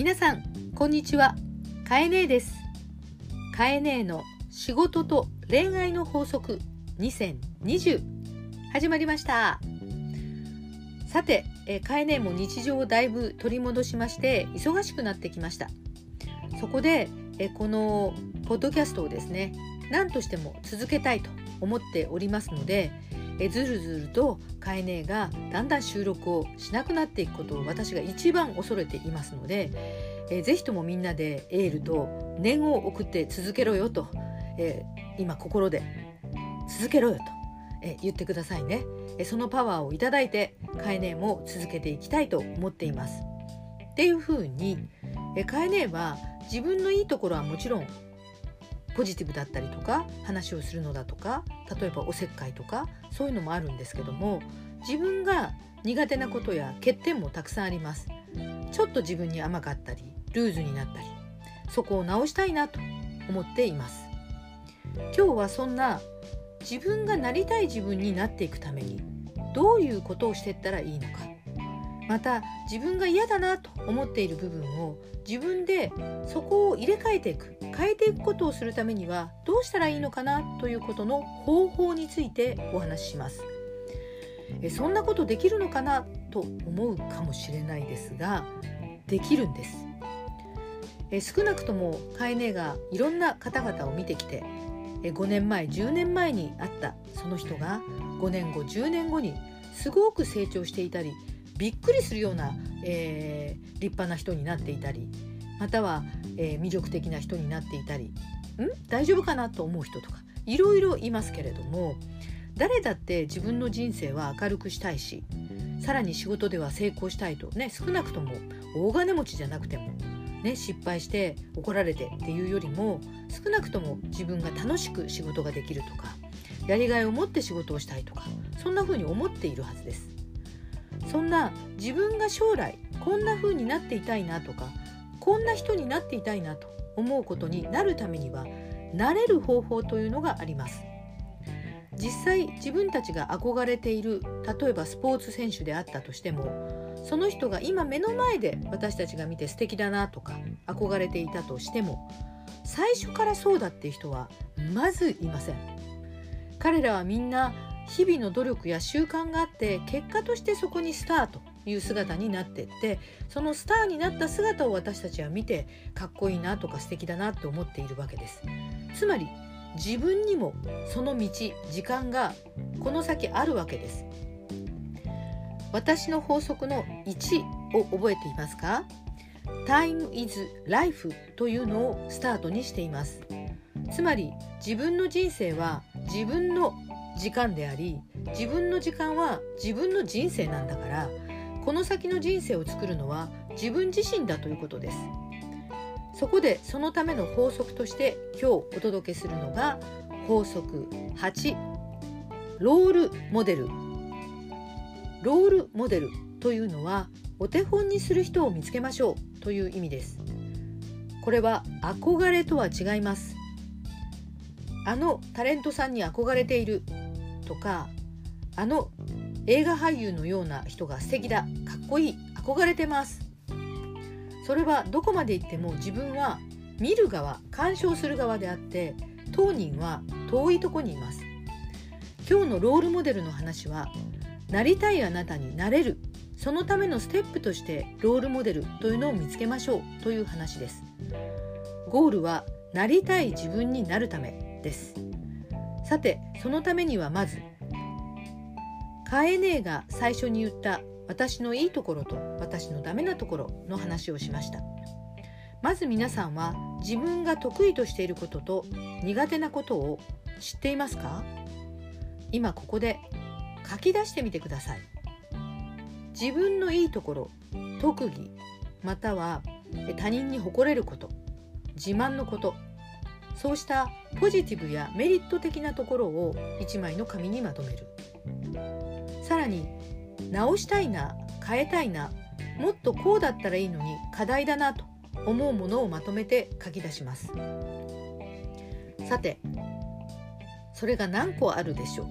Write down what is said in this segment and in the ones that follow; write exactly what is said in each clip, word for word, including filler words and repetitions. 皆さんこんにちは、かえねえです。かえねえの仕事と恋愛の法則にせんにじゅう始まりました。さて、かえねえも日常をだいぶ取り戻しまして忙しくなってきました。そこでこのポッドキャストをですね、何としても続けたいと思っておりますので、ずるずるとかえねえがだんだん収録をしなくなっていくことを私が一番恐れていますので、えぜひともみんなでエールと念を送って続けろよと、え今心で続けろよと、え言ってくださいね。そのパワーをいただいてかえねえも続けていきたいと思っていますっていうふうに、かえねえは自分のいいところはもちろんポジティブだったりとか、話をするのだとか、例えばおせっかいとかそういうのもあるんですけども、自分が苦手なことや欠点もたくさんあります。ちょっと自分に甘かったりルーズになったり、そこを直したいなと思っています。今日はそんな自分がなりたい自分になっていくためにどういうことをしていったらいいのか、また自分が嫌だなと思っている部分を自分でそこを入れ替えていく変えていくことをするためにはどうしたらいいのかなということの方法についてお話しします。えそんなことできるのかなと思うかもしれないですが、できるんです。え少なくともかえねえがいろんな方々を見てきて、えごねんまえじゅうねんまえに会ったその人がごねんごじゅうねんごにすごく成長していたり、びっくりするような、えー、立派な人になっていたり、または、えー、魅力的な人になっていたり、ん大丈夫かなと思う人とかいろいろいますけれども、誰だって自分の人生は明るくしたいし、さらに仕事では成功したいとね、少なくとも大金持ちじゃなくても、ね、失敗して怒られてっていうよりも、少なくとも自分が楽しく仕事ができるとか、やりがいを持って仕事をしたいとか、そんな風に思っているはずです。そんな自分が将来こんな風になっていたいなとか、こんな人になっていたいなと思うことになるためには、なれる方法というのがあります。実際自分たちが憧れている、例えばスポーツ選手であったとしても、その人が今目の前で私たちが見て素敵だなとか憧れていたとしても、最初からそうだっていう人はまずいません。彼らはみんな日々の努力や習慣があって、結果としてそこにスターという姿になっていって、そのスターになった姿を私たちは見て、かっこいいなとか素敵だなと思っているわけです。つまり自分にもその道、時間がこの先あるわけです。私の法則のいちを覚えていますか？ Time is life というのをスタートにしています。つまり自分の人生は自分の時間であり、自分の時間は自分の人生なんだから、この先の人生を作るのは自分自身だということです。そこでそのための法則として今日お届けするのが法則はち、ロールモデル。ロールモデルというのはお手本にする人を見つけましょうという意味です。これは憧れとは違います。あのタレントさんに憧れているとか、あの映画俳優のような人が素敵だ、かっこいい、憧れてます。それはどこまで行っても自分は見る側、鑑賞する側であって、当人は遠いとこにいます。今日のロールモデルの話は、なりたいあなたになれる、そのためのステップとしてロールモデルというのを見つけましょうという話です。ゴールはなりたい自分になるためです。さて、そのためにはまずかえねえが最初に言った私のいいところと私のダメなところの話をしました。まず皆さんは自分が得意としていることと苦手なことを知っていますか？今ここで書き出してみてください。自分のいいところ、特技、または他人に誇れること、自慢のこと、そうしたポジティブやメリット的なところをいちまいの紙にまとめる。さらに、直したいな、変えたいな、もっとこうだったらいいのに課題だなと思うものをまとめて書き出します。さて、それが何個あるでしょう？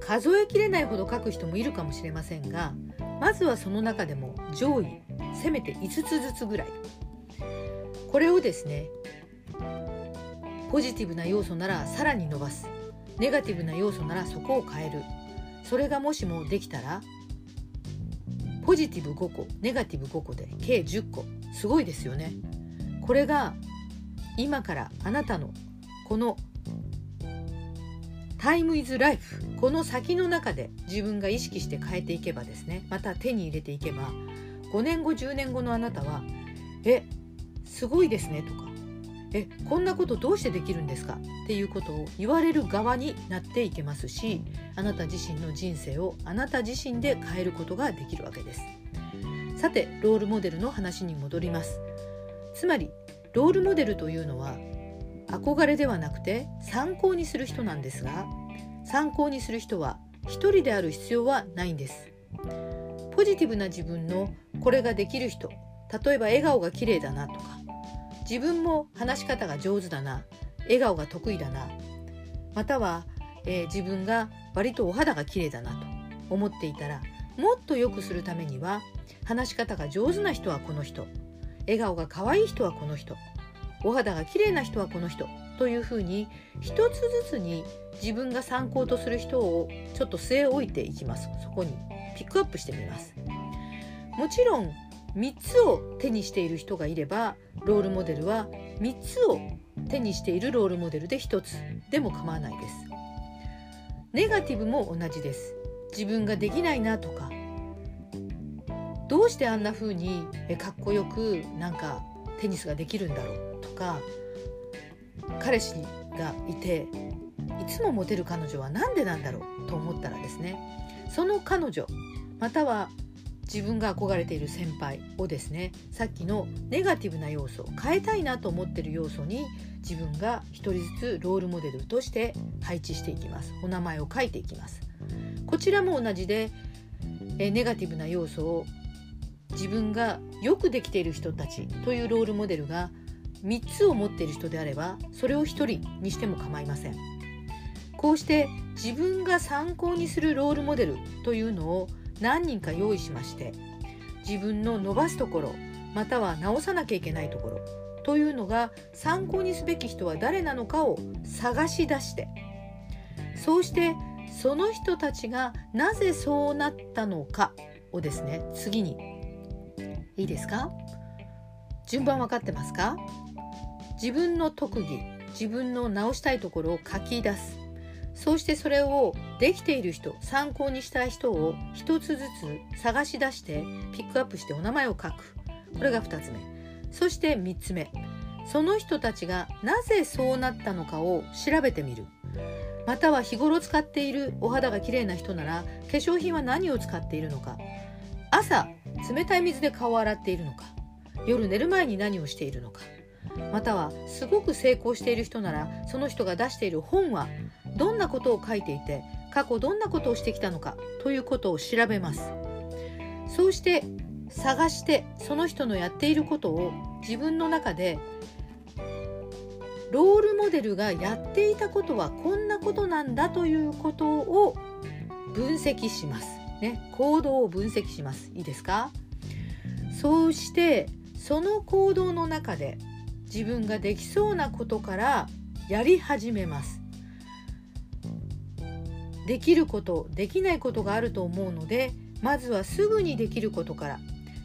数えきれないほど書く人もいるかもしれませんが、まずはその中でも上位せめていつつずつぐらい、これをですね、ポジティブな要素ならさらに伸ばす、ネガティブな要素ならそこを変える、それがもしもできたらポジティブごこネガティブごこで計じゅっこ、すごいですよね。これが今からあなたのこのタイムイズライフ、この先の中で自分が意識して変えていけばですね、また手に入れていけばごねんごじゅうねんごのあなたはえすごいですねとか、えこんなことどうしてできるんですかっていうことを言われる側になっていけますし、あなた自身の人生をあなた自身で変えることができるわけです。さて、ロールモデルの話に戻ります。つまりロールモデルというのは憧れではなくて参考にする人なんですが、参考にする人は一人である必要はないんです。ポジティブな自分のこれができる人、例えば笑顔が綺麗だなとか、自分も話し方が上手だな、笑顔が得意だな、または、えー、自分が割とお肌が綺麗だなと思っていたら、もっと良くするためには話し方が上手な人はこの人、笑顔が可愛い人はこの人、お肌が綺麗な人はこの人というふうに一つずつに自分が参考とする人をちょっと据え置いていきます。そこにピックアップしてみます。もちろんみっつを手にしている人がいればロールモデルはみっつを手にしているロールモデルでひとつでも構わないです。ネガティブも同じです。自分ができないなとか、どうしてあんな風にかっこよくなんかテニスができるんだろうとか、彼氏がいていつもモテる彼女はなんでなんだろうと思ったらですね、その彼女または自分が憧れている先輩をですね、さっきのネガティブな要素、変えたいなと思っている要素に自分が一人ずつロールモデルとして配置していきます。お名前を書いていきます。こちらも同じで、えネガティブな要素を自分がよくできている人たちというロールモデルがみっつを持っている人であれば、それをひとりにしても構いません。こうして自分が参考にするロールモデルというのを何人か用意しまして、自分の伸ばすところまたは直さなきゃいけないところというのが参考にすべき人は誰なのかを探し出して、そうしてその人たちがなぜそうなったのかをですね、次にいいですか、順番分かってますか？自分の特技、自分の直したいところを書き出す。そうしてそれをできている人、参考にしたい人を一つずつ探し出してピックアップしてお名前を書く。これがふたつめ。そしてみっつめ、その人たちがなぜそうなったのかを調べてみる。または日頃使っている、お肌が綺麗な人なら化粧品は何を使っているのか、朝冷たい水で顔を洗っているのか、夜寝る前に何をしているのか、またはすごく成功している人ならその人が出している本はどんなことを書いていて、過去どんなことをしてきたのかということを調べます。そうして探してその人のやっていることを自分の中で、ロールモデルがやっていたことはこんなことなんだということを分析します、ね、行動を分析します。いいですか？そうしてその行動の中で自分ができそうなことからやり始めます。できること、できないことがあると思うので、まずはすぐにできることから。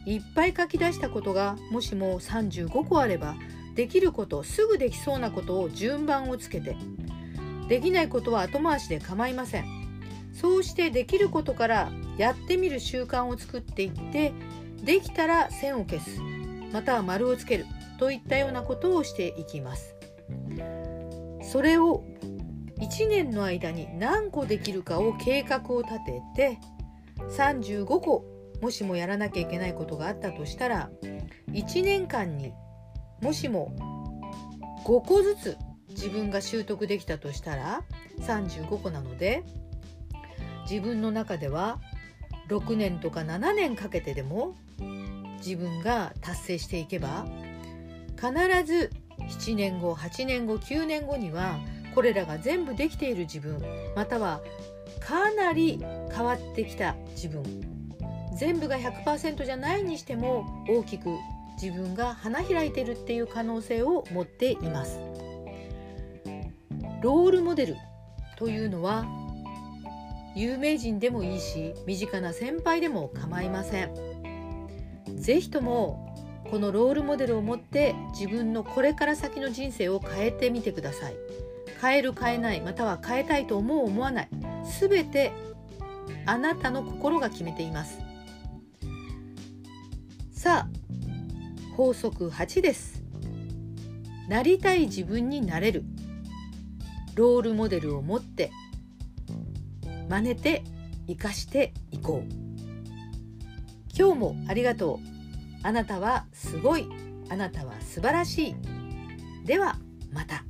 いっぱい書き出したことがもしもさんじゅうごこあれば、できること、すぐできそうなことを順番をつけて、できないことは後回しで構いません。そうしてできることからやってみる習慣を作っていって、できたら線を消す、または丸をつけるといったようなことをしていきます。それをいちねんの間に何個できるかを計画を立てて、さんじゅうごこもしもやらなきゃいけないことがあったとしたら、いちねんかんにもしもごこずつ自分が習得できたとしたらさんじゅうごこなので、自分の中ではろくねんとかななねんかけてでも自分が達成していけば、必ずななねんご、はちねんご、きゅうねんごにはこれらが全部できている自分、またはかなり変わってきた自分全部が ひゃくパーセント じゃないにしても大きく自分が花開いてるっていう可能性を持っています。ロールモデルというのは有名人でもいいし身近な先輩でも構いません。ぜひともこのロールモデルを持って自分のこれから先の人生を変えてみてください。変える変えないまたは変えたいと思う思わないすべてあなたの心が決めています。さあ法則はちです。なりたい自分になれる。ロールモデルを持って真似て生かしていこう。今日もありがとう。あなたはすごい。あなたは素晴らしい。ではまた。